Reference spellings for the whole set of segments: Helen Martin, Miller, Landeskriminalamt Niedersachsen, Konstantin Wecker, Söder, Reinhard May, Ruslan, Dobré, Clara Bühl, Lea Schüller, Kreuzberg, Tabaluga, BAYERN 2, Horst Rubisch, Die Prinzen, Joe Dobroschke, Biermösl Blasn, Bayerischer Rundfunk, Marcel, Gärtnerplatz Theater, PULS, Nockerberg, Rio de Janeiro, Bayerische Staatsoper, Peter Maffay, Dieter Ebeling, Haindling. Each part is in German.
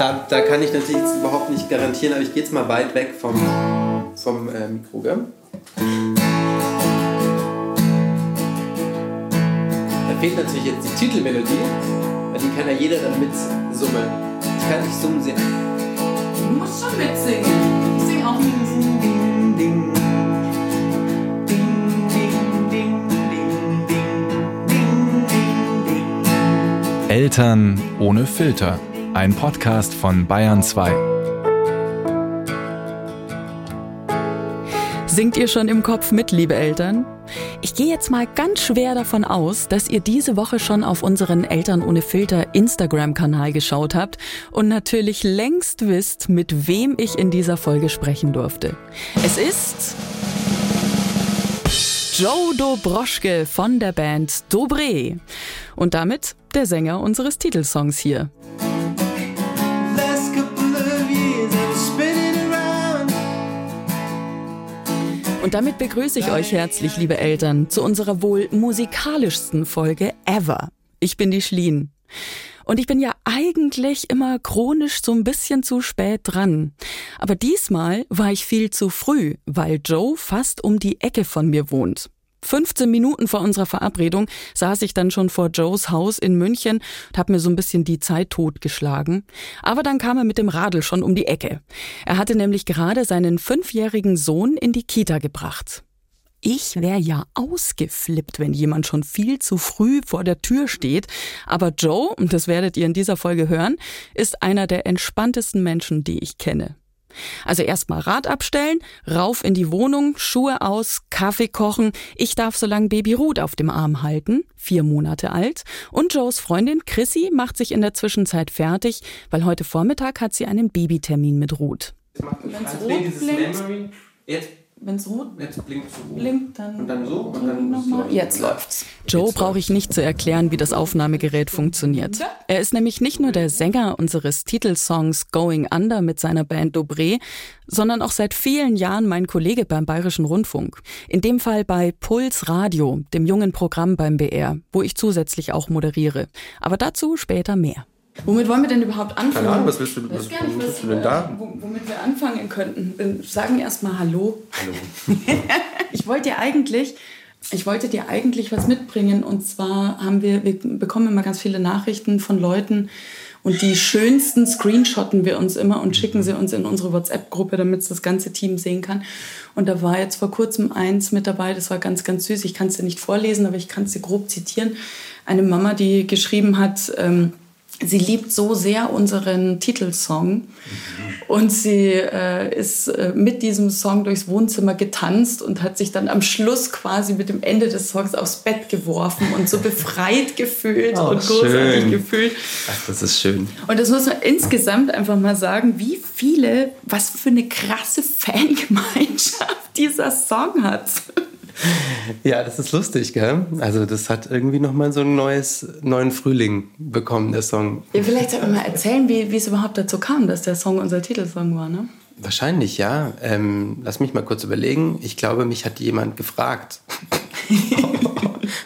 da kann ich natürlich jetzt überhaupt nicht garantieren, aber ich gehe jetzt mal weit weg vom Mikro, gell? Da fehlt natürlich jetzt die Titelmelodie, weil die kann ja jeder dann mitsummen. Ich kann nicht summen singen. Du musst schon mitsingen. Ich singe auch mindestens. Ding, ding. Eltern ohne Filter. Ein Podcast von BAYERN 2. Singt ihr schon im Kopf mit, liebe Eltern? Ich gehe jetzt mal ganz schwer davon aus, dass ihr diese Woche schon auf unseren Eltern ohne Filter Instagram-Kanal geschaut habt und natürlich längst wisst, mit wem ich in dieser Folge sprechen durfte. Es ist Joe Dobroschke von der Band Dobré. Und damit der Sänger unseres Titelsongs hier. Und damit begrüße ich euch herzlich, liebe Eltern, zu unserer wohl musikalischsten Folge ever. Ich bin die Schlien. Und ich bin ja eigentlich immer chronisch so ein bisschen zu spät dran. Aber diesmal war ich viel zu früh, weil Joe fast um die Ecke von mir wohnt. 15 Minuten vor unserer Verabredung saß ich dann schon vor Joes Haus in München und habe mir so ein bisschen die Zeit totgeschlagen. Aber dann kam er mit dem Radl schon um die Ecke. Er hatte nämlich gerade seinen 5-jährigen Sohn in die Kita gebracht. Ich wäre ja ausgeflippt, wenn jemand schon viel zu früh vor der Tür steht. Aber Joe, und das werdet ihr in dieser Folge hören, ist einer der entspanntesten Menschen, die ich kenne. Also erstmal Rad abstellen, rauf in die Wohnung, Schuhe aus, Kaffee kochen. Ich darf so lange Baby Ruth auf dem Arm halten, 4 Monate alt. Und Joes Freundin Chrissy macht sich in der Zwischenzeit fertig, weil heute Vormittag hat sie einen Babytermin mit Ruth. Wenn's rot blinkt, dann so und dann nochmal. Jetzt läuft's. Joe brauche ich nicht zu erklären, wie das Aufnahmegerät funktioniert. Er ist nämlich nicht nur der Sänger unseres Titelsongs Going Under mit seiner Band Dobré, sondern auch seit vielen Jahren mein Kollege beim Bayerischen Rundfunk. In dem Fall bei PULS Radio, dem jungen Programm beim BR, wo ich zusätzlich auch moderiere. Aber dazu später mehr. Womit wollen wir denn überhaupt anfangen? Keine Ahnung, was willst du denn da? Womit wir anfangen könnten. Sagen erstmal Hallo. Hallo. Ich wollte dir eigentlich was mitbringen. Und zwar wir bekommen immer ganz viele Nachrichten von Leuten. Und die schönsten screenshotten wir uns immer und schicken sie uns in unsere WhatsApp-Gruppe, damit das ganze Team sehen kann. Und da war jetzt vor kurzem eins mit dabei, das war ganz, ganz süß. Ich kann es dir nicht vorlesen, aber ich kann es dir grob zitieren. Eine Mama, die geschrieben hat, sie liebt so sehr unseren Titelsong und sie ist mit diesem Song durchs Wohnzimmer getanzt und hat sich dann am Schluss quasi mit dem Ende des Songs aufs Bett geworfen und so befreit gefühlt und großartig schön. Gefühlt. Ach, das ist schön. Und das muss man insgesamt einfach mal sagen, was für eine krasse Fangemeinschaft dieser Song hat. Ja, das ist lustig, gell? Also das hat irgendwie nochmal so einen neuen Frühling bekommen, der Song. Ja, vielleicht sollten wir mal erzählen, wie es überhaupt dazu kam, dass der Song unser Titelsong war, ne? Wahrscheinlich, ja. Lass mich mal kurz überlegen. Ich glaube, mich hat jemand gefragt,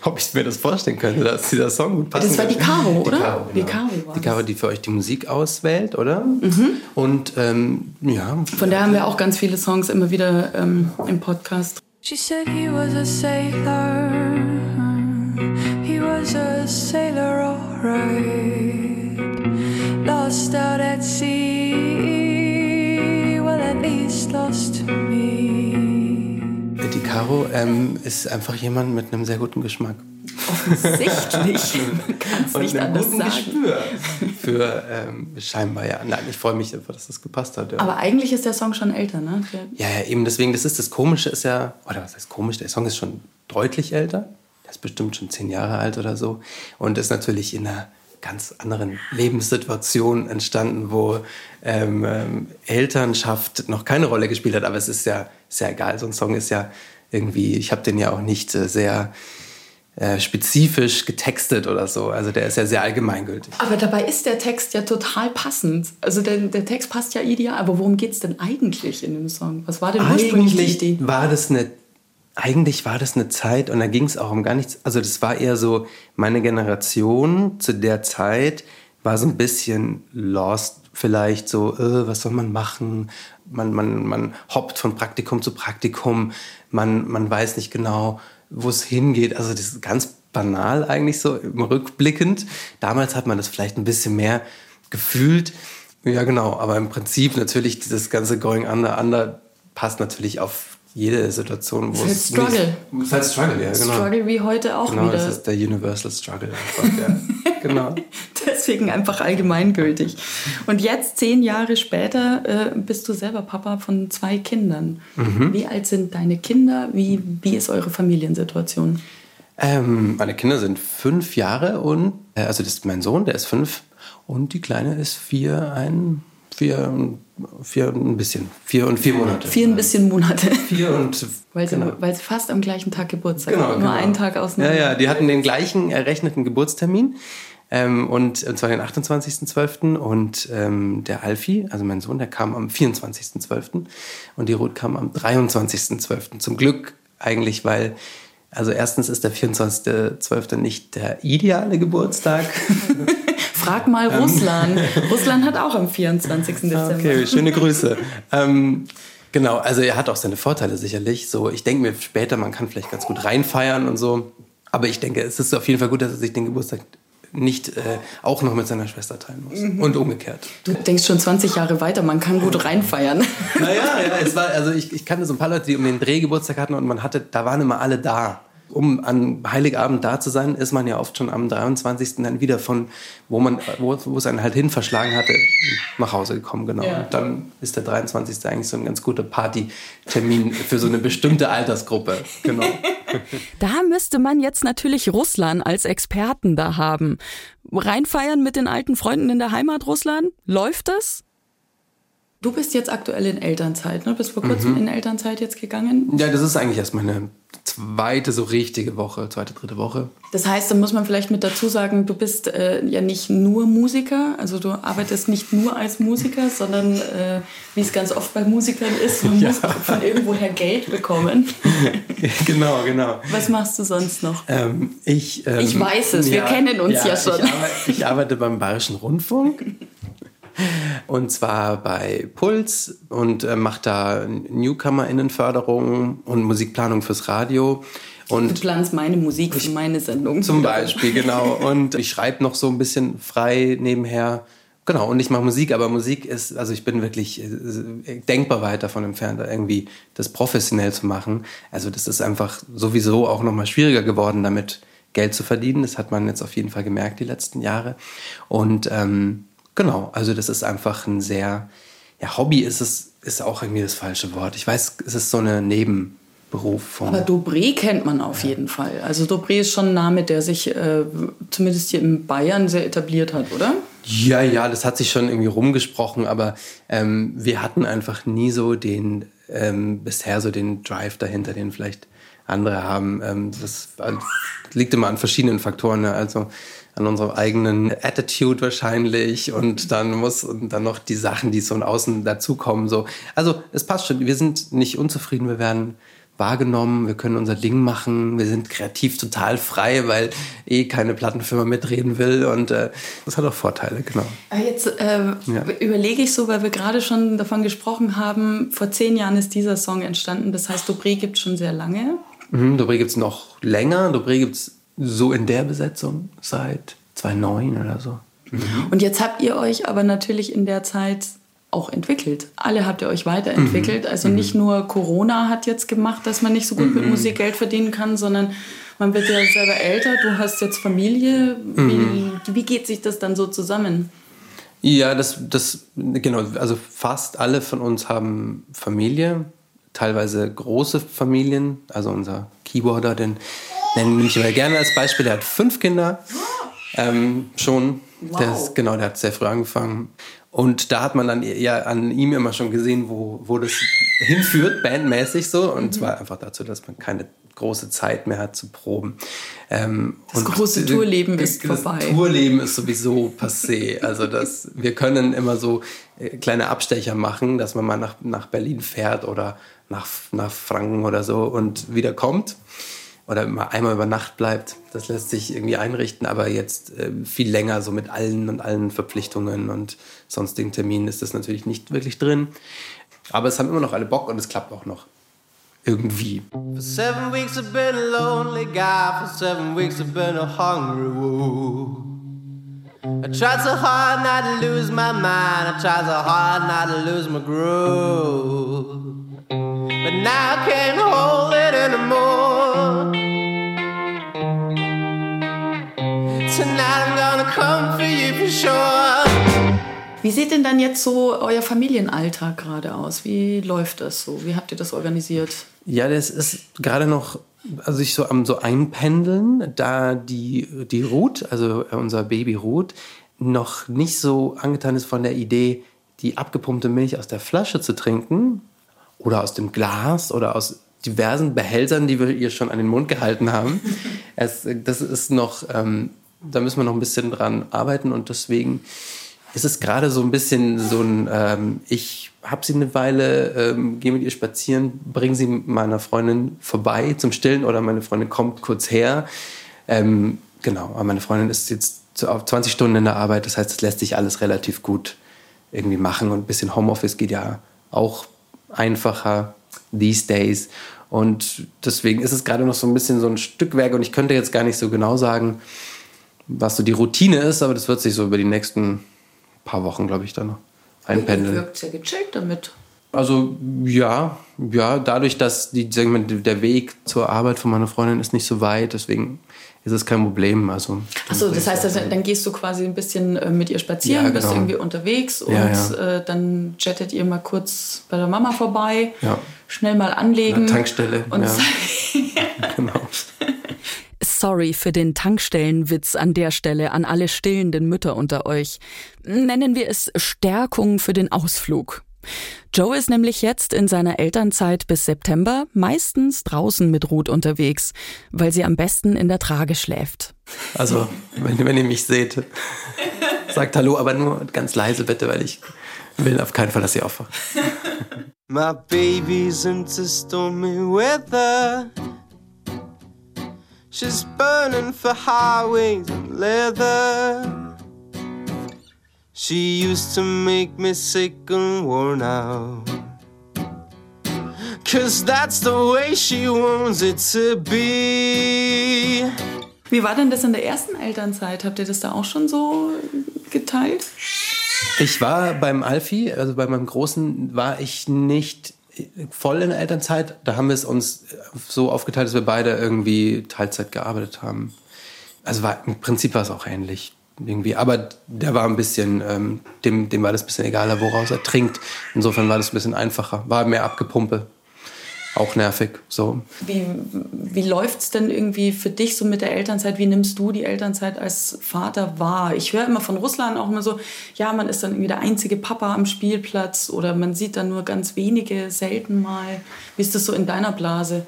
ob ich mir das vorstellen könnte, dass dieser Song gut passt. Das war die Caro, oder? Caro, genau. Die Caro, die für euch die Musik auswählt, oder? Mhm. Und ja. Von daher haben wir auch ganz viele Songs immer wieder im Podcast. She said he was a sailor, alright. Lost out at sea, well at least lost to me. Die Caro ist einfach jemand mit einem sehr guten Geschmack. Offensichtlich, man kann es nicht anders sagen. Gespür für scheinbar, ja. Nein, ich freue mich einfach, dass das gepasst hat. Ja. Aber eigentlich ist der Song schon älter, ne? Ja, eben deswegen, das Komische ist ja, oder was heißt komisch, der Song ist schon deutlich älter, der ist bestimmt schon 10 Jahre alt oder so und ist natürlich in einer ganz anderen Lebenssituation entstanden, wo Elternschaft noch keine Rolle gespielt hat, aber es ist ja egal, so ein Song ist ja irgendwie, ich habe den ja auch nicht sehr... spezifisch getextet oder so. Also der ist ja sehr allgemeingültig. Aber dabei ist der Text ja total passend. Also der Text passt ja ideal. Aber worum geht's denn eigentlich in dem Song? Was war denn ursprünglich die? Eigentlich war das eine Zeit und da ging es auch um gar nichts. Also das war eher so, meine Generation zu der Zeit war so ein bisschen lost vielleicht so, was soll man machen? Man hoppt von Praktikum zu Praktikum, man weiß nicht genau, wo es hingeht. Also das ist ganz banal eigentlich so, rückblickend. Damals hat man das vielleicht ein bisschen mehr gefühlt. Ja genau, aber im Prinzip natürlich, das ganze Going Under passt natürlich auf jede Situation, wo es Struggle. Nicht, halt Struggle, ja, genau. Struggle wie heute auch genau, wieder. Genau, das ist der Universal Struggle einfach, ja. Genau. Deswegen einfach allgemeingültig. Und jetzt, 10 Jahre später, bist du selber Papa von 2 Kindern. Mhm. Wie alt sind deine Kinder? Wie ist eure Familiensituation? Meine Kinder sind 5 Jahre und, also das ist mein Sohn, der ist 5 und die Kleine ist 4 und 4 Monate. 4 und ein bisschen Monate. 4 und... Weil sie fast am gleichen Tag Geburtstag haben. Genau. Nur einen Tag auseinander. Ja, die hatten den gleichen errechneten Geburtstermin. Und zwar den 28.12. Und der Alfie, also mein Sohn, der kam am 24.12. Und die Ruth kam am 23.12. Zum Glück eigentlich, weil... Also erstens ist der 24.12. nicht der ideale Geburtstag. Frag mal Ruslan. Ruslan hat auch am 24. Dezember. Okay, schöne Grüße. Genau, also er hat auch seine Vorteile sicherlich. So, ich denke mir später, man kann vielleicht ganz gut reinfeiern und so. Aber ich denke, es ist auf jeden Fall gut, dass er sich den Geburtstag nicht auch noch mit seiner Schwester teilen muss. Mhm. Und umgekehrt. Du denkst schon 20 Jahre weiter, man kann gut reinfeiern. Naja, ja, es war, also ich kannte so ein paar Leute, die um den Dreh Geburtstag hatten und da waren immer alle da. Um an Heiligabend da zu sein, ist man ja oft schon am 23. dann wieder von, wo es einen halt hin verschlagen hatte, nach Hause gekommen, genau. Ja. Und dann ist der 23. eigentlich so ein ganz guter Partytermin für so eine bestimmte Altersgruppe, genau. Da müsste man jetzt natürlich Ruslan als Experten da haben. Reinfeiern mit den alten Freunden in der Heimat, Ruslan? Läuft das? Du bist jetzt aktuell in Elternzeit, ne? Bist vor kurzem in Elternzeit jetzt gegangen? Ja, das ist eigentlich erst meine zweite so richtige Woche, zweite, dritte Woche. Das heißt, da muss man vielleicht mit dazu sagen, du bist ja nicht nur Musiker, also du arbeitest nicht nur als Musiker, sondern wie es ganz oft bei Musikern ist, man muss von irgendwoher Geld bekommen. Genau. Was machst du sonst noch? Ich weiß es, wir kennen uns ja schon. Ich arbeite beim Bayerischen Rundfunk. Und zwar bei PULS und mache da NewcomerInnenförderung und Musikplanung fürs Radio. Und du planst meine Musik für meine Sendung. Zum Beispiel, genau. Und ich schreibe noch so ein bisschen frei nebenher. Genau, und ich mache Musik, aber Musik ist, also ich bin wirklich denkbar weit davon entfernt, irgendwie das professionell zu machen. Also das ist einfach sowieso auch nochmal schwieriger geworden, damit Geld zu verdienen. Das hat man jetzt auf jeden Fall gemerkt die letzten Jahre. Und genau, also das ist einfach ein sehr, ja, Hobby ist auch irgendwie das falsche Wort. Ich weiß, es ist so eine Nebenberufung. Aber Dobré kennt man auf jeden Fall. Also Dobré ist schon ein Name, der sich zumindest hier in Bayern sehr etabliert hat, oder? Ja, das hat sich schon irgendwie rumgesprochen, aber wir hatten einfach nie so den, bisher so den Drive dahinter, den vielleicht andere haben. Das liegt immer an verschiedenen Faktoren, ne? Also an unserer eigenen Attitude wahrscheinlich und dann noch die Sachen, die so von außen dazukommen. So. Also es passt schon, wir sind nicht unzufrieden, wir werden wahrgenommen, wir können unser Ding machen, wir sind kreativ total frei, weil keine Plattenfirma mitreden will und das hat auch Vorteile, genau. Jetzt überlege ich so, weil wir gerade schon davon gesprochen haben, vor 10 Jahren ist dieser Song entstanden, das heißt Dobré gibt es schon sehr lange. Dobré gibt es noch länger, Dobré gibt es so in der Besetzung seit 2009 oder so. Mhm. Und jetzt habt ihr euch aber natürlich in der Zeit auch entwickelt. Alle habt ihr euch weiterentwickelt. Mhm. Also nicht nur Corona hat jetzt gemacht, dass man nicht so gut mit Musik Geld verdienen kann, sondern man wird ja selber älter, du hast jetzt Familie. Wie geht sich das dann so zusammen? Ja, das genau, also fast alle von uns haben Familie, teilweise große Familien, also unser Keyboarder, denn nennen mich aber gerne als Beispiel. Der hat 5 Kinder schon. Wow. Der hat sehr früh angefangen. Und da hat man dann ja an ihm immer schon gesehen, wo das hinführt, bandmäßig so. Und zwar einfach dazu, dass man keine große Zeit mehr hat zu proben. Das große Tourleben ist vorbei. Das Tourleben ist sowieso passé. Also wir können immer so kleine Abstecher machen, dass man mal nach Berlin fährt oder nach Franken oder so und wieder kommt. oder einmal über Nacht bleibt. Das lässt sich irgendwie einrichten, aber jetzt viel länger so mit allen Verpflichtungen und sonstigen Terminen ist das natürlich nicht wirklich drin. Aber es haben immer noch alle Bock und es klappt auch noch. Irgendwie. For 7 weeks I've been a lonely guy, for 7 weeks I've been a hungry wolf. I tried so hard not to lose my mind, I tried so hard not to lose my groove. But now I can't hold it anymore. Tonight I'm gonna come for you for sure. Wie sieht denn dann jetzt so euer Familienalltag gerade aus? Wie läuft das so? Wie habt ihr das organisiert? Ja, das ist gerade noch sich so am so einpendeln, da die Ruth, also unser Baby Ruth, noch nicht so angetan ist von der Idee, die abgepumpte Milch aus der Flasche zu trinken oder aus dem Glas oder aus diversen Behältern, die wir ihr schon an den Mund gehalten haben. Das ist noch, da müssen wir noch ein bisschen dran arbeiten und deswegen es ist gerade so ein bisschen so ein, ich hab sie eine Weile, gehe mit ihr spazieren, bringe sie meiner Freundin vorbei zum Stillen oder meine Freundin kommt kurz her. Genau, aber meine Freundin ist jetzt auf 20 Stunden in der Arbeit, das heißt, das lässt sich alles relativ gut irgendwie machen und ein bisschen Homeoffice geht ja auch einfacher these days und deswegen ist es gerade noch so ein bisschen so ein Stückwerk und ich könnte jetzt gar nicht so genau sagen, was so die Routine ist, aber das wird sich so über die nächsten paar Wochen, glaube ich, da noch einpendeln. Wirkt sehr gechillt damit. Also ja, dadurch, dass der Weg zur Arbeit von meiner Freundin ist nicht so weit, deswegen ist es kein Problem. Also, achso, das heißt, dann gehst du quasi ein bisschen mit ihr spazieren, ja, genau. Bist irgendwie unterwegs und ja. Dann chattet ihr mal kurz bei der Mama vorbei, ja. Schnell mal anlegen. An der Tankstelle, und ja. Genau. Sorry für den Tankstellenwitz an der Stelle an alle stillenden Mütter unter euch. Nennen wir es Stärkung für den Ausflug. Joe ist nämlich jetzt in seiner Elternzeit bis September meistens draußen mit Ruth unterwegs, weil sie am besten in der Trage schläft. Also, wenn ihr mich seht, sagt Hallo, aber nur ganz leise bitte, weil ich will auf keinen Fall, dass ihr aufwacht. My baby's into stormy weather. She's burning for highways and leather. She used to make me sick and worn out, 'cause that's the way she wants it to be. Wie war denn das in der ersten Elternzeit? Habt ihr das da auch schon so geteilt? Ich war beim Alfie, also bei meinem Großen, war ich nicht voll in der Elternzeit, da haben wir es uns so aufgeteilt, dass wir beide irgendwie Teilzeit gearbeitet haben. Also im Prinzip war es auch ähnlich irgendwie, aber der war ein bisschen, dem war das ein bisschen egaler, woraus er trinkt. Insofern war das ein bisschen einfacher, war mehr Abgepumpe, auch nervig. So. Wie läuft's denn irgendwie für dich so mit der Elternzeit? Wie nimmst du die Elternzeit als Vater wahr? Ich höre immer von Ruslan auch immer so, ja, man ist dann irgendwie der einzige Papa am Spielplatz oder man sieht dann nur ganz wenige, selten mal. Wie ist das so in deiner Blase?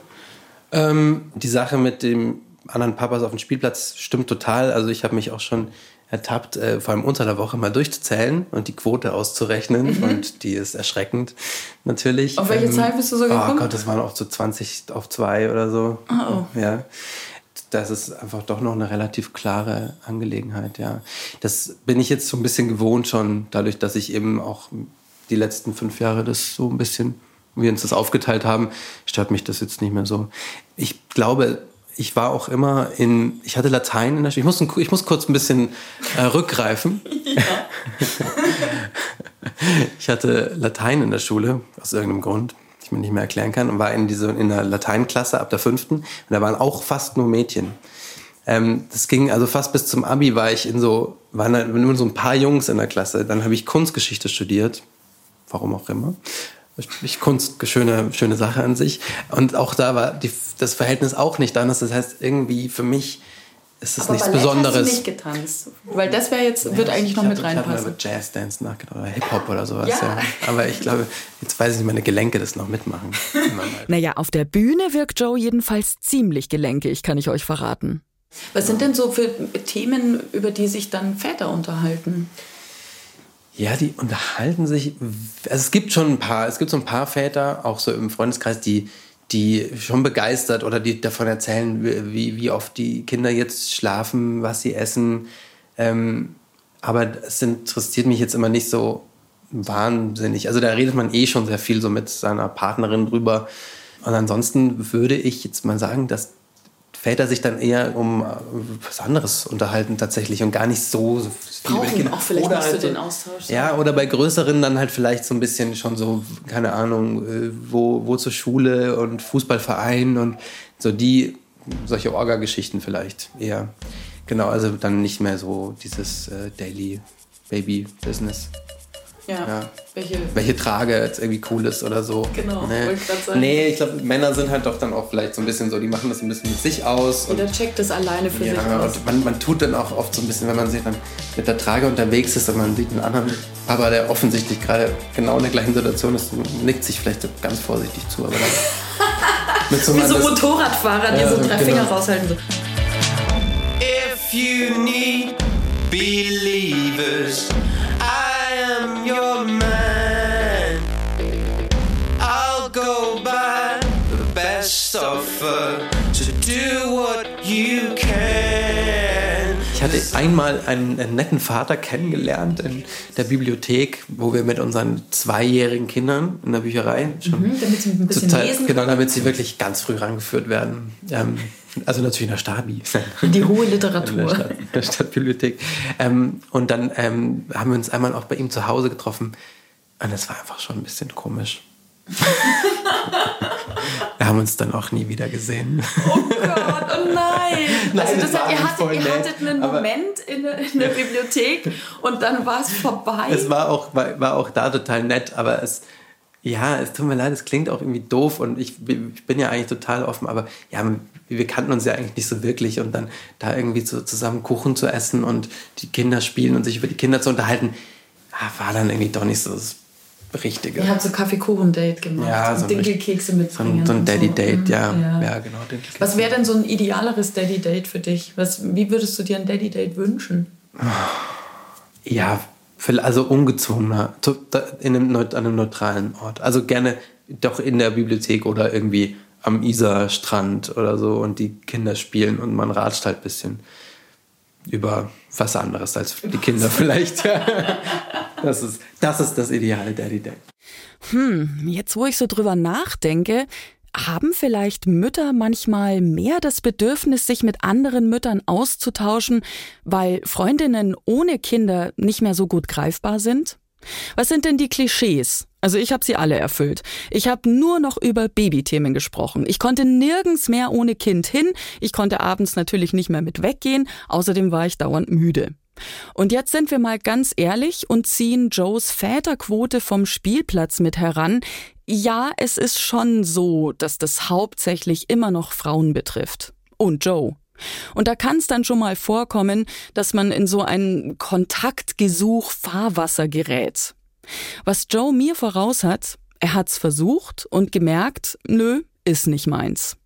Die Sache mit dem anderen Papas auf dem Spielplatz stimmt total. Also ich habe mich auch schon ertappt, vor allem unter der Woche mal durchzuzählen und die Quote auszurechnen. Mhm. Und die ist erschreckend, natürlich. Auf welche Zahl bist du so gekommen? Oh Gott, das waren auch so 20-2 oder so. Oh. Ja. Das ist einfach doch noch eine relativ klare Angelegenheit, ja. Das bin ich jetzt so ein bisschen gewohnt schon, dadurch, dass ich eben auch die letzten 5 Jahre das so ein bisschen, wir uns das aufgeteilt haben, stört mich das jetzt nicht mehr so. Ich glaube, ich war auch immer ich hatte Latein in der Schule. Ich muss kurz ein bisschen rückgreifen. Ja. Ich hatte Latein in der Schule, aus irgendeinem Grund, den ich mir nicht mehr erklären kann. Und war in der Lateinklasse ab der 5. Und da waren auch fast nur Mädchen. Das ging also fast bis zum Abi, waren da nur so ein paar Jungs in der Klasse. Dann habe ich Kunstgeschichte studiert, warum auch immer. Kunst, schöne Sache an sich. Und auch da war das Verhältnis auch nicht anders. Das heißt, irgendwie für mich ist das nichts Besonderes. Aber hast du nicht getanzt? Weil das wäre jetzt, ja, wird eigentlich noch mit reinpassen. Ich habe über Jazzdance nachgedacht oder Hip-Hop oder sowas. Ja. Ja. Aber ich glaube, jetzt weiß ich nicht, meine Gelenke das noch mitmachen. Naja, auf der Bühne wirkt Joe jedenfalls ziemlich gelenkig, kann ich euch verraten. Was sind denn so für Themen, über die sich dann Väter unterhalten? Ja, die unterhalten sich. Also es gibt so ein paar Väter, auch so im Freundeskreis, die die schon begeistert oder die davon erzählen, wie oft die Kinder jetzt schlafen, was sie essen. Aber es interessiert mich jetzt immer nicht so wahnsinnig. Also da redet man eh schon sehr viel so mit seiner Partnerin drüber. Und ansonsten würde ich jetzt mal sagen, dass Väter sich dann eher um was anderes unterhalten tatsächlich und gar nicht so viel brauchen Kinder. Auch vielleicht musst halt du den Austausch. Ja, oder bei Größeren dann halt vielleicht so ein bisschen schon so, keine Ahnung, wo zur Schule und Fußballverein und so solche Orga-Geschichten vielleicht eher. Genau, also dann nicht mehr so dieses Daily Baby-Business. Ja. Welche Trage jetzt irgendwie cool ist oder so. Genau, wollte ich gerade sagen. Nee, ich glaube, Männer sind halt doch dann auch vielleicht so ein bisschen so, die machen das ein bisschen mit sich aus. Jeder checkt das alleine für sich aus. Ja, und man tut dann auch oft so ein bisschen, wenn man sich dann mit der Trage unterwegs ist und man sieht einen anderen Papa, der offensichtlich gerade genau in der gleichen Situation ist, nickt sich vielleicht ganz vorsichtig zu. Aber dann mit so wie so Motorradfahrer, die so drei Finger raushalten. So. If you need believers, your man, I'll go by the best offer to do what you can. Ich hatte einmal einen netten Vater kennengelernt in der Bibliothek, wo wir mit unseren 2-jährigen Kindern in der Bücherei schon damit sie ein bisschen lesen. Genau, damit sie wirklich ganz früh rangeführt werden. Also natürlich in der Stabi. Die hohe Literatur. In der Stadtbibliothek. Und dann haben wir uns einmal auch bei ihm zu Hause getroffen. Und das war einfach schon ein bisschen komisch. Wir haben uns dann auch nie wieder gesehen. Oh Gott, oh nein. Also das heißt, ihr hattet einen Moment in der Bibliothek und dann war es vorbei. Es war auch da total nett, aber es tut mir leid, es klingt auch irgendwie doof und ich bin ja eigentlich total offen, aber ja, wir kannten uns ja eigentlich nicht so wirklich und dann da irgendwie so zusammen Kuchen zu essen und die Kinder spielen und sich über die Kinder zu unterhalten, war dann irgendwie doch nicht so das Richtige. Ihr habt so Kaffee-Kuchen-Date gemacht, ja, so Dinkelkekse mitbringen. So ein Daddy-Date, so. Ja, genau. Was wäre denn so ein idealeres Daddy-Date für dich? Wie würdest du dir ein Daddy-Date wünschen? Ja, also ungezwungener, an einem neutralen Ort. Also gerne doch in der Bibliothek oder irgendwie am Isarstrand oder so und die Kinder spielen und man ratscht halt ein bisschen über was anderes als die Kinder vielleicht. Das ist das ideale Daddy Day. Jetzt wo ich so drüber nachdenke, haben vielleicht Mütter manchmal mehr das Bedürfnis, sich mit anderen Müttern auszutauschen, weil Freundinnen ohne Kinder nicht mehr so gut greifbar sind? Was sind denn die Klischees? Also ich habe sie alle erfüllt. Ich habe nur noch über Babythemen gesprochen. Ich konnte nirgends mehr ohne Kind hin. Ich konnte abends natürlich nicht mehr mit weggehen. Außerdem war ich dauernd müde. Und jetzt sind wir mal ganz ehrlich und ziehen Joes Väterquote vom Spielplatz mit heran. Ja, es ist schon so, dass das hauptsächlich immer noch Frauen betrifft. Und Joe. Und da kann es dann schon mal vorkommen, dass man in so ein Kontaktgesuch-Fahrwasser gerät. Was Joe mir voraus hat, er hat's versucht und gemerkt, nö, ist nicht meins.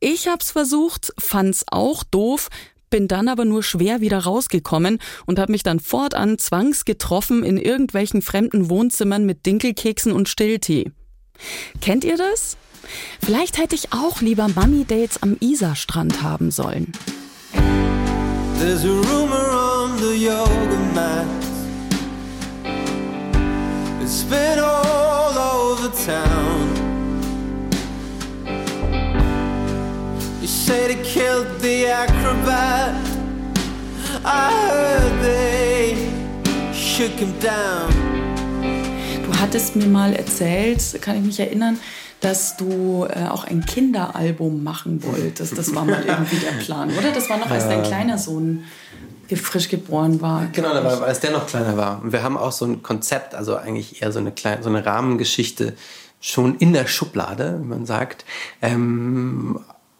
Ich hab's versucht, fand's auch doof, bin dann aber nur schwer wieder rausgekommen und habe mich dann fortan zwangsgetroffen in irgendwelchen fremden Wohnzimmern mit Dinkelkeksen und Stilltee. Kennt ihr das? Vielleicht hätte ich auch lieber Mummy-Dates am Isarstrand haben sollen. There's a rumor on the yoga mat. It's been all over town. You say they killed the acrobat. I heard they shook him down. Du hattest mir mal erzählt, kann ich mich erinnern, dass du auch ein Kinderalbum machen wolltest. Das war mal irgendwie der Plan, oder? Das war noch, als dein kleiner Sohn frisch geboren war. Genau, als der noch kleiner war. Und wir haben auch so ein Konzept, also eigentlich eher so eine Rahmengeschichte schon in der Schublade, wie man sagt.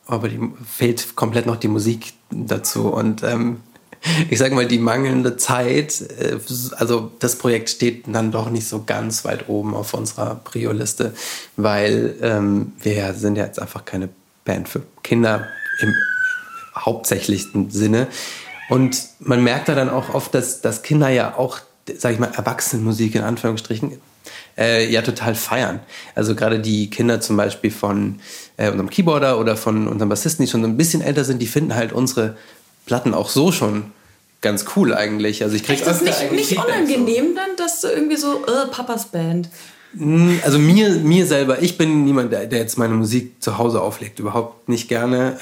Aber die fehlt komplett noch die Musik dazu. Und ich sage mal, die mangelnde Zeit, also das Projekt steht dann doch nicht so ganz weit oben auf unserer Prio-Liste, weil wir sind ja jetzt einfach keine Band für Kinder im hauptsächlichen Sinne. Und man merkt da dann auch oft, dass Kinder ja auch, sage ich mal, Erwachsenenmusik in Anführungsstrichen ja total feiern. Also gerade die Kinder zum Beispiel von unserem Keyboarder oder von unserem Bassisten, die schon so ein bisschen älter sind, die finden halt unsere Platten auch so schon ganz cool eigentlich. Also ich krieg das nicht unangenehm so. Dann, dass du irgendwie so Papas Band. Also mir selber, ich bin niemand, der jetzt meine Musik zu Hause auflegt, überhaupt nicht gerne.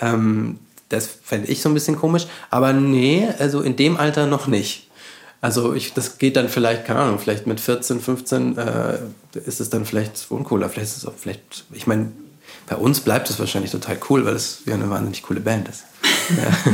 Das fände ich so ein bisschen komisch, aber nee, also in dem Alter noch nicht. Also das geht dann vielleicht, keine Ahnung, vielleicht mit 14, 15 ist es dann vielleicht uncooler, vielleicht ist es auch vielleicht, ich meine, bei uns bleibt es wahrscheinlich total cool, weil es ja eine wahnsinnig coole Band ist. Ja.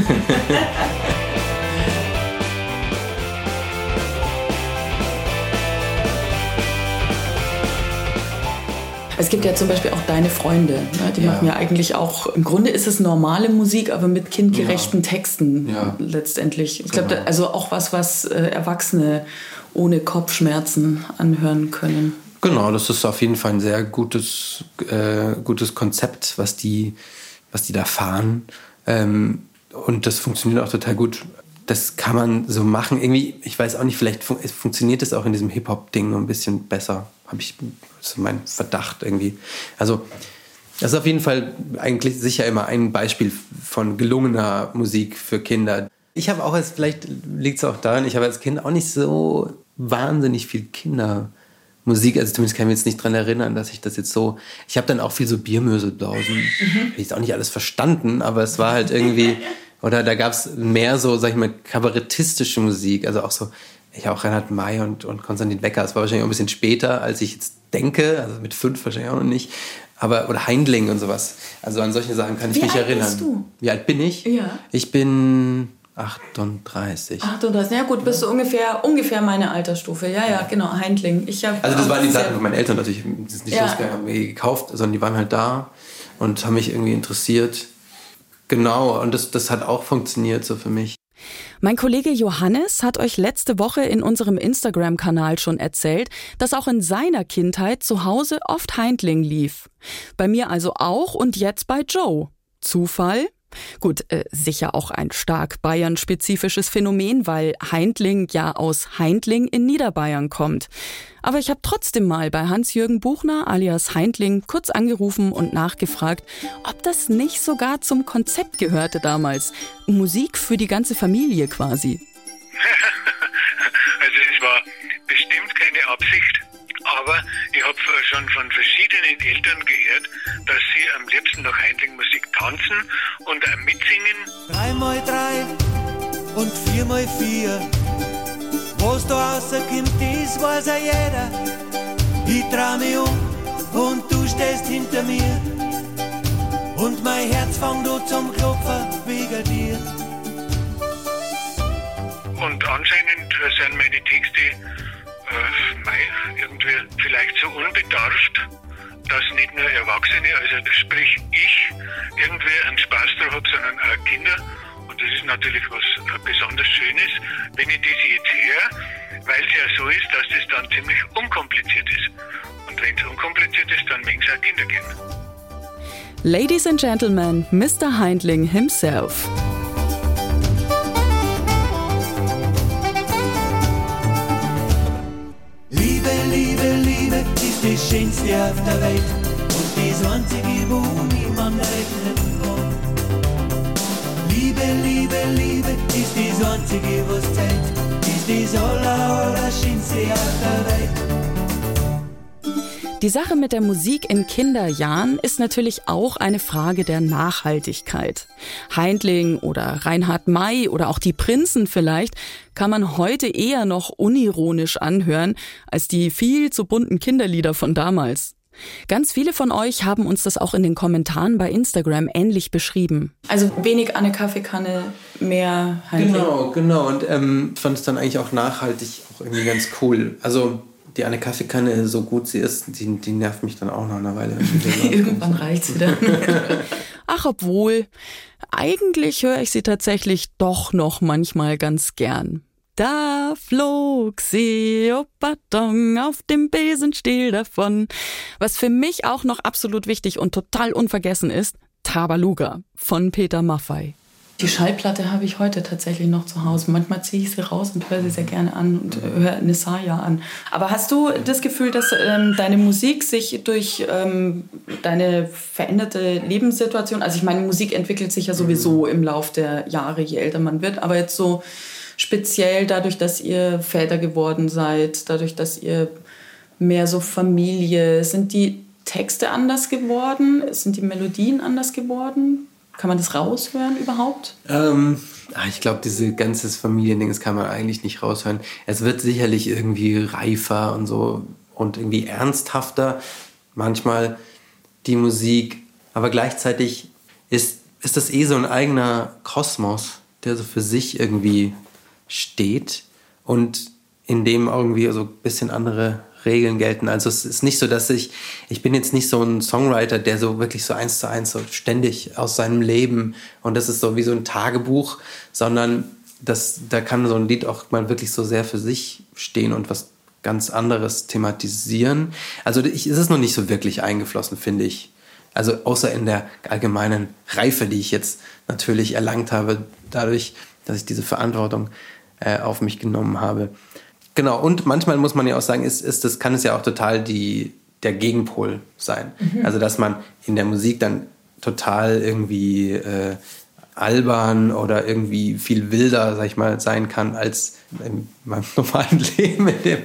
Es gibt ja zum Beispiel auch deine Freunde, ne? Die machen ja eigentlich auch, im Grunde ist es normale Musik, aber mit kindgerechten Texten letztendlich. Ich glaube, also auch was Erwachsene ohne Kopfschmerzen anhören können. Genau, das ist auf jeden Fall ein sehr gutes Konzept, was die da fahren. Und das funktioniert auch total gut. Das kann man so machen. Irgendwie, ich weiß auch nicht, vielleicht funktioniert das auch in diesem Hip-Hop-Ding noch ein bisschen besser. Das ist mein Verdacht irgendwie. Also das ist auf jeden Fall eigentlich sicher immer ein Beispiel von gelungener Musik für Kinder. Ich habe auch als, vielleicht liegt es auch daran, ich habe als Kind auch nicht so wahnsinnig viel Kindermusik, also zumindest kann ich mich jetzt nicht dran erinnern, dass ich das jetzt so, ich habe dann auch viel so Biermösl Blasn, habe ich jetzt auch nicht alles verstanden, aber es war halt irgendwie, oder da gab es mehr so, sag ich mal, kabarettistische Musik, also auch so, ich habe auch Reinhard May und Konstantin Wecker. Das war wahrscheinlich auch ein bisschen später, als ich jetzt denke. Also mit 5 wahrscheinlich auch noch nicht. Aber, oder Haindling und sowas. Also an solche Sachen kann ich mich erinnern. Wie alt bist du? Wie alt bin ich? Ja. Ich bin 38. 38, ja gut, bist du ungefähr meine Altersstufe. Ja, genau, Haindling. Also das waren die Sachen von meinen Eltern natürlich. Das ist nicht so, haben wir gekauft, sondern die waren halt da und haben mich irgendwie interessiert. Genau, und das hat auch funktioniert so für mich. Mein Kollege Johannes hat euch letzte Woche in unserem Instagram-Kanal schon erzählt, dass auch in seiner Kindheit zu Hause oft Haindling lief. Bei mir also auch und jetzt bei Joe. Zufall? Gut, sicher auch ein stark bayernspezifisches Phänomen, weil Haindling ja aus Haindling in Niederbayern kommt. Aber ich habe trotzdem mal bei Hans-Jürgen Buchner alias Haindling kurz angerufen und nachgefragt, ob das nicht sogar zum Konzept gehörte damals. Musik für die ganze Familie quasi. Also es war bestimmt keine Absicht, aber ich habe schon von verschiedenen Eltern gehört, dass sie am liebsten nach Haindling-Musik tanzen und auch mitsingen. 3x3 und 4x4, was da rauskommt, das weiß ja jeder. Ich trau mich und du stehst hinter mir und mein Herz fängt an zum Klopfen wegen dir. Und anscheinend sind meine Texte irgendwie vielleicht so unbedarft, dass nicht nur Erwachsene, also sprich ich, irgendwie einen Spaß drauf habe, sondern auch Kinder. Und das ist natürlich was besonders Schönes, wenn ich das jetzt höre, weil es ja so ist, dass das dann ziemlich unkompliziert ist. Und wenn es unkompliziert ist, dann mögen es auch Kinder kennen. Ladies and Gentlemen, Mr. Haindling himself. Das Schönste auf der Welt und das Einzige, wo niemand rechnen kann. Liebe, Liebe, Liebe ist das Einzige, was zählt, ist das Allerschönste auf der Welt. Die Sache mit der Musik in Kinderjahren ist natürlich auch eine Frage der Nachhaltigkeit. Haindling oder Reinhard May oder auch die Prinzen vielleicht kann man heute eher noch unironisch anhören als die viel zu bunten Kinderlieder von damals. Ganz viele von euch haben uns das auch in den Kommentaren bei Instagram ähnlich beschrieben. Also wenig an der Kaffeekanne, mehr Haindling. Genau. Und fand es dann eigentlich auch nachhaltig auch irgendwie ganz cool. Also die eine Kaffeekanne, so gut sie ist, die nervt mich dann auch nach einer Weile. Irgendwann reicht's wieder. Ach, obwohl, eigentlich höre ich sie tatsächlich doch noch manchmal ganz gern. Da flog sie, oh pardon, auf dem Besenstiel davon. Was für mich auch noch absolut wichtig und total unvergessen ist, Tabaluga von Peter Maffay. Die Schallplatte habe ich heute tatsächlich noch zu Hause. Manchmal ziehe ich sie raus und höre sie sehr gerne an und höre eine Saya an. Aber hast du das Gefühl, dass deine Musik sich durch deine veränderte Lebenssituation, also ich meine, Musik entwickelt sich ja sowieso im Laufe der Jahre, je älter man wird, aber jetzt so speziell dadurch, dass ihr Väter geworden seid, dadurch, dass ihr mehr so Familie, sind die Texte anders geworden? Sind die Melodien anders geworden? Kann man das raushören überhaupt? Ich glaube, dieses ganze Familiending, das kann man eigentlich nicht raushören. Es wird sicherlich irgendwie reifer und so und irgendwie ernsthafter. Manchmal die Musik, aber gleichzeitig ist das eh so ein eigener Kosmos, der so für sich irgendwie steht und in dem irgendwie so ein bisschen andere Regeln gelten. Also es ist nicht so, dass ich bin jetzt nicht so ein Songwriter, der so wirklich so 1 zu 1 so ständig aus seinem Leben und das ist so wie so ein Tagebuch, sondern da kann so ein Lied auch mal wirklich so sehr für sich stehen und was ganz anderes thematisieren. Also es ist noch nicht so wirklich eingeflossen, finde ich. Also außer in der allgemeinen Reife, die ich jetzt natürlich erlangt habe, dadurch, dass ich diese Verantwortung auf mich genommen habe. Genau, und manchmal muss man ja auch sagen, das kann es ja auch total der Gegenpol sein. Mhm. Also, dass man in der Musik dann total irgendwie albern oder irgendwie viel wilder, sag ich mal, sein kann, als in meinem normalen Leben, in dem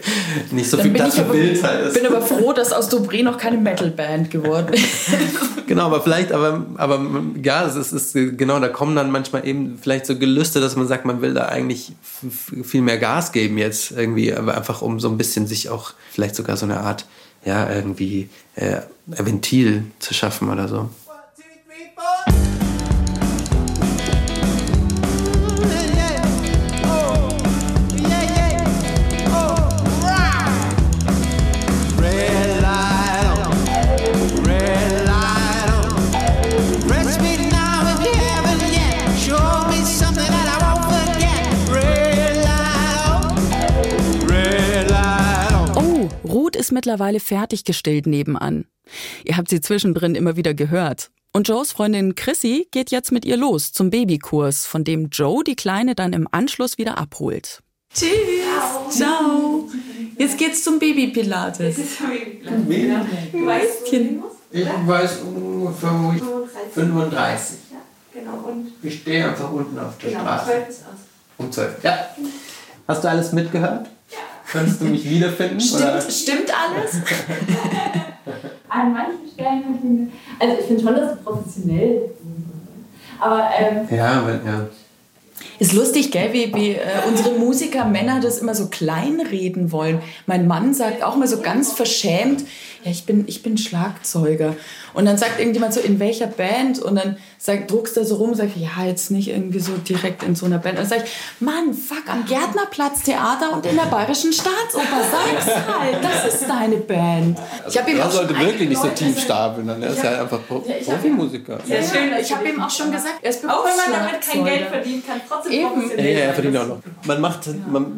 nicht so dann viel Platz für Wildheit ist. Ich bin aber froh, dass aus Dobré noch keine Metalband geworden ist. Genau, aber vielleicht, aber ja, es ist genau, da kommen dann manchmal eben vielleicht so Gelüste, dass man sagt, man will da eigentlich viel mehr Gas geben jetzt irgendwie, aber einfach um so ein bisschen sich auch vielleicht sogar so eine Art, ja, irgendwie ein Ventil zu schaffen oder so. Ist mittlerweile fertiggestellt nebenan. Ihr habt sie zwischendrin immer wieder gehört. Und Joes Freundin Chrissy geht jetzt mit ihr los zum Babykurs, von dem Joe die Kleine dann im Anschluss wieder abholt. Tschüss! Ciao! Jetzt geht's zum Babypilates. Du weißt, Kind? Ich weiß ungefähr 35. Ich stehe einfach unten auf der Straße. Um 12. Ja. Hast du alles mitgehört? Kannst du mich wiederfinden? Stimmt alles? An manchen Stellen. Also, ich finde schon, dass es professionell ist. Aber. Ja. Ist lustig, gell, wie unsere Musiker, Männer das immer so kleinreden wollen. Mein Mann sagt auch mal so ganz verschämt: Ja, ich bin Schlagzeuger. Und dann sagt irgendjemand so, in welcher Band? Und dann druckst er so rum, sagt, ja, jetzt nicht irgendwie so direkt in so einer Band. Und dann sag ich, Mann, fuck, am Gärtnerplatz Theater und in der Bayerischen Staatsoper, sag's halt, das ist deine Band. Also er sollte wirklich nicht so tief stapeln, dann ist er halt einfach Profimusiker. Sehr schön, ich habe ihm auch schon gesagt, er ist Berufsschlagzeuger. Auch wenn man damit kein Geld verdienen kann, trotzdem professionell. Ja, er verdient auch noch.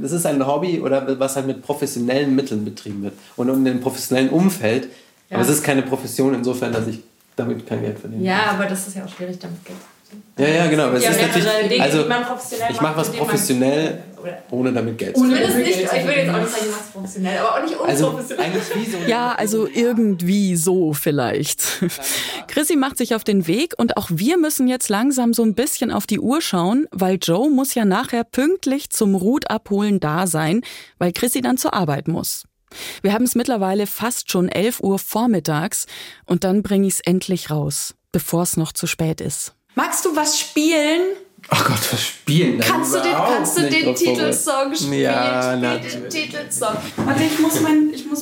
Das ist ein Hobby, oder was halt mit professionellen Mitteln betrieben wird. Und in dem professionellen Umfeld. Ja. Aber es ist keine Profession insofern, dass ich damit kein Geld verdiene. Ja, aber das ist ja auch schwierig, damit Geld zu verdienen. Ja, genau. Aber es ist natürlich, Dinge, also, ich mache was professionell, ohne damit Geld zu verdienen. Ich will jetzt auch nicht sagen, ich mache es professionell, aber auch nicht unprofessionell. Also irgendwie so vielleicht. Chrissy macht sich auf den Weg und auch wir müssen jetzt langsam so ein bisschen auf die Uhr schauen, weil Joe muss ja nachher pünktlich zum Ruth abholen da sein, weil Chrissy dann zur Arbeit muss. Wir haben es mittlerweile fast schon 11 Uhr vormittags und dann bringe ich es endlich raus, bevor es noch zu spät ist. Magst du was spielen? Ach Gott, was spielen? Kannst du den Titelsong spielen? Ja, natürlich. Titelsong. Warte, ich muss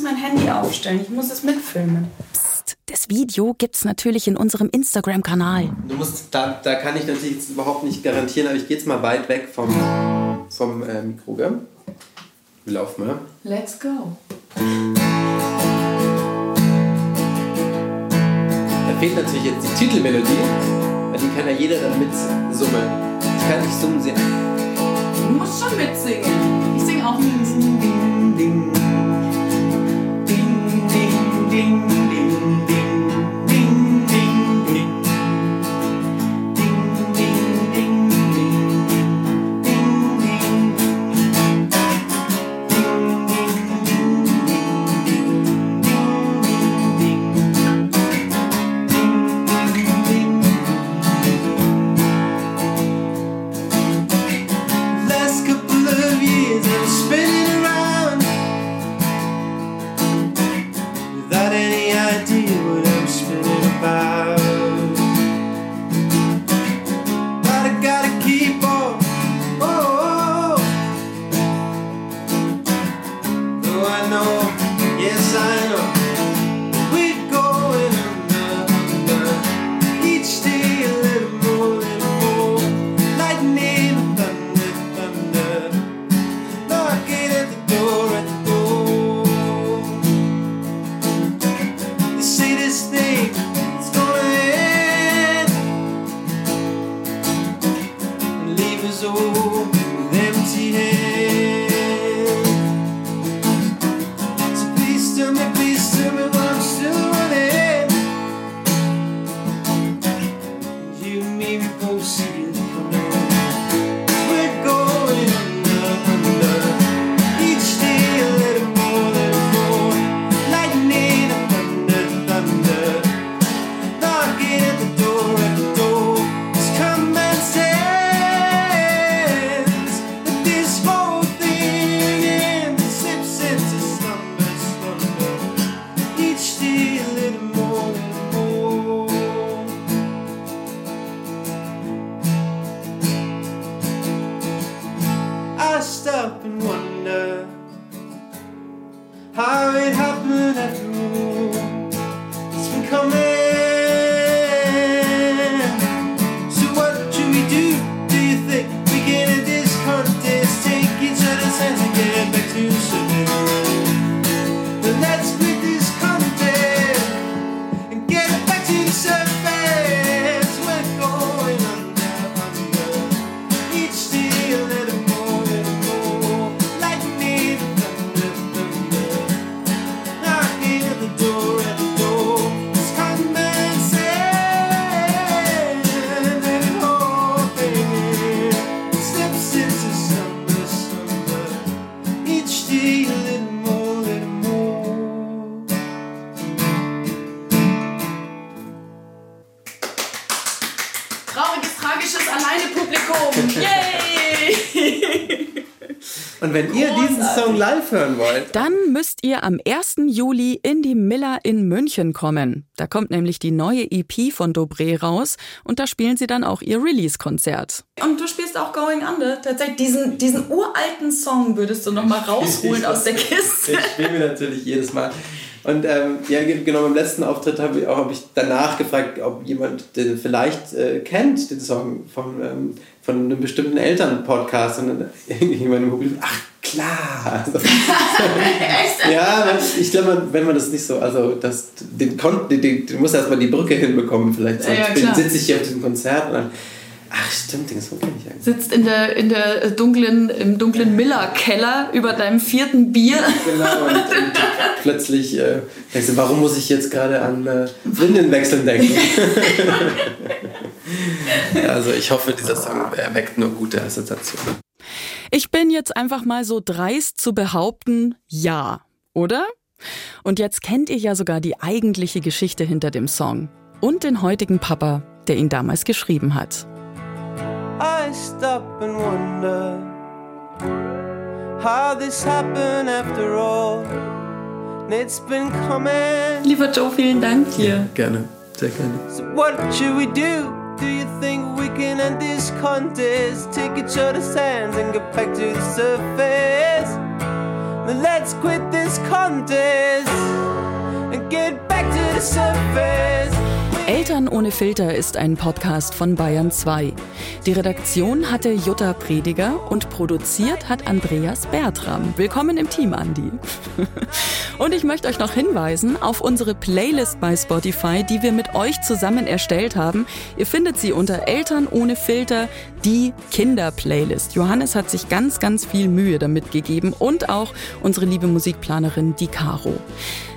mein Handy aufstellen, ich muss es mitfilmen. Psst, das Video gibt's natürlich in unserem Instagram-Kanal. Du musst, da kann ich natürlich jetzt überhaupt nicht garantieren, aber ich gehe jetzt mal weit weg vom Mikro, gell? Wir laufen, oder? Let's go. Da fehlt natürlich jetzt die Titelmelodie, weil die kann ja jeder dann mitsummen. Ich summen singen. Du musst schon mitsingen. Ich singe auch mit. Ding, ding, ding, ding, ding, ding. see a little more, little more. Trauriges, tragisches, alleine Publikum. Yay! Und wenn ihr diesen Song live hören wollt, dann müsst ihr am 1. Juli in die Miller in München kommen. Da kommt nämlich die neue EP von Dobré raus und da spielen sie dann auch ihr Release-Konzert. Und du spielst auch Going Under. Tatsächlich, diesen uralten Song würdest du nochmal rausholen aus der Kiste. Ich spiele mir natürlich jedes Mal. Und beim letzten Auftritt habe ich danach gefragt, ob jemand den vielleicht kennt, den Song von einem bestimmten Elternpodcast, und dann irgendjemand im Publikum, ach klar. Also, ja, ich glaube, wenn man das nicht so, also das, den muss erstmal die Brücke hinbekommen vielleicht. Ja, sitze ich hier auf diesem Konzert und dann, ach stimmt, den Song kenne ich eigentlich. Sitzt im dunklen Miller-Keller über deinem 4. Bier. Genau, und plötzlich denkst du, warum muss ich jetzt gerade an Windelnwechseln denken? Also ich hoffe, dieser Song erweckt nur gute Assoziationen. Ich bin jetzt einfach mal so dreist zu behaupten, ja, oder? Und jetzt kennt ihr ja sogar die eigentliche Geschichte hinter dem Song und den heutigen Papa, der ihn damals geschrieben hat. I stop and wonder how this happened after all. It's been coming. Lieber Joe, vielen Dank dir. Ja, gerne, sehr gerne. So what should we do? Do you think we can end this contest? Take each other's hands and get back to the surface. Then let's quit this contest and get back to the surface. Eltern ohne Filter ist ein Podcast von BAYERN 2. Die Redaktion hatte Jutta Prediger und produziert hat Andreas Bertram. Willkommen im Team, Andi. Und ich möchte euch noch hinweisen auf unsere Playlist bei Spotify, die wir mit euch zusammen erstellt haben. Ihr findet sie unter Eltern ohne Filter, die Kinder-Playlist. Johannes hat sich ganz, ganz viel Mühe damit gegeben und auch unsere liebe Musikplanerin, die Caro.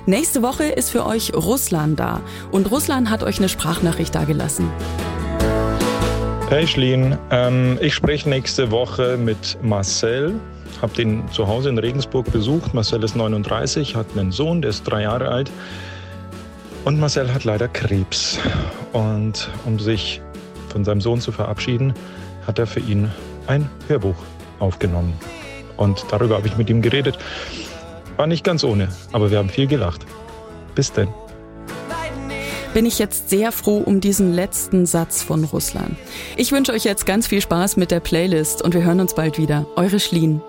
Nächste Woche ist für euch Ruslan da. Und Ruslan hat euch eine Sprachnachricht dagelassen. Hey Schlien, ich spreche nächste Woche mit Marcel. Habe den zu Hause in Regensburg besucht. Marcel ist 39, hat einen Sohn, der ist 3 Jahre alt. Und Marcel hat leider Krebs. Und um sich von seinem Sohn zu verabschieden, hat er für ihn ein Hörbuch aufgenommen. Und darüber habe ich mit ihm geredet. War nicht ganz ohne, aber wir haben viel gelacht. Bis denn. Bin ich jetzt sehr froh um diesen letzten Satz von Ruslan. Ich wünsche euch jetzt ganz viel Spaß mit der Playlist und wir hören uns bald wieder. Eure Schlien.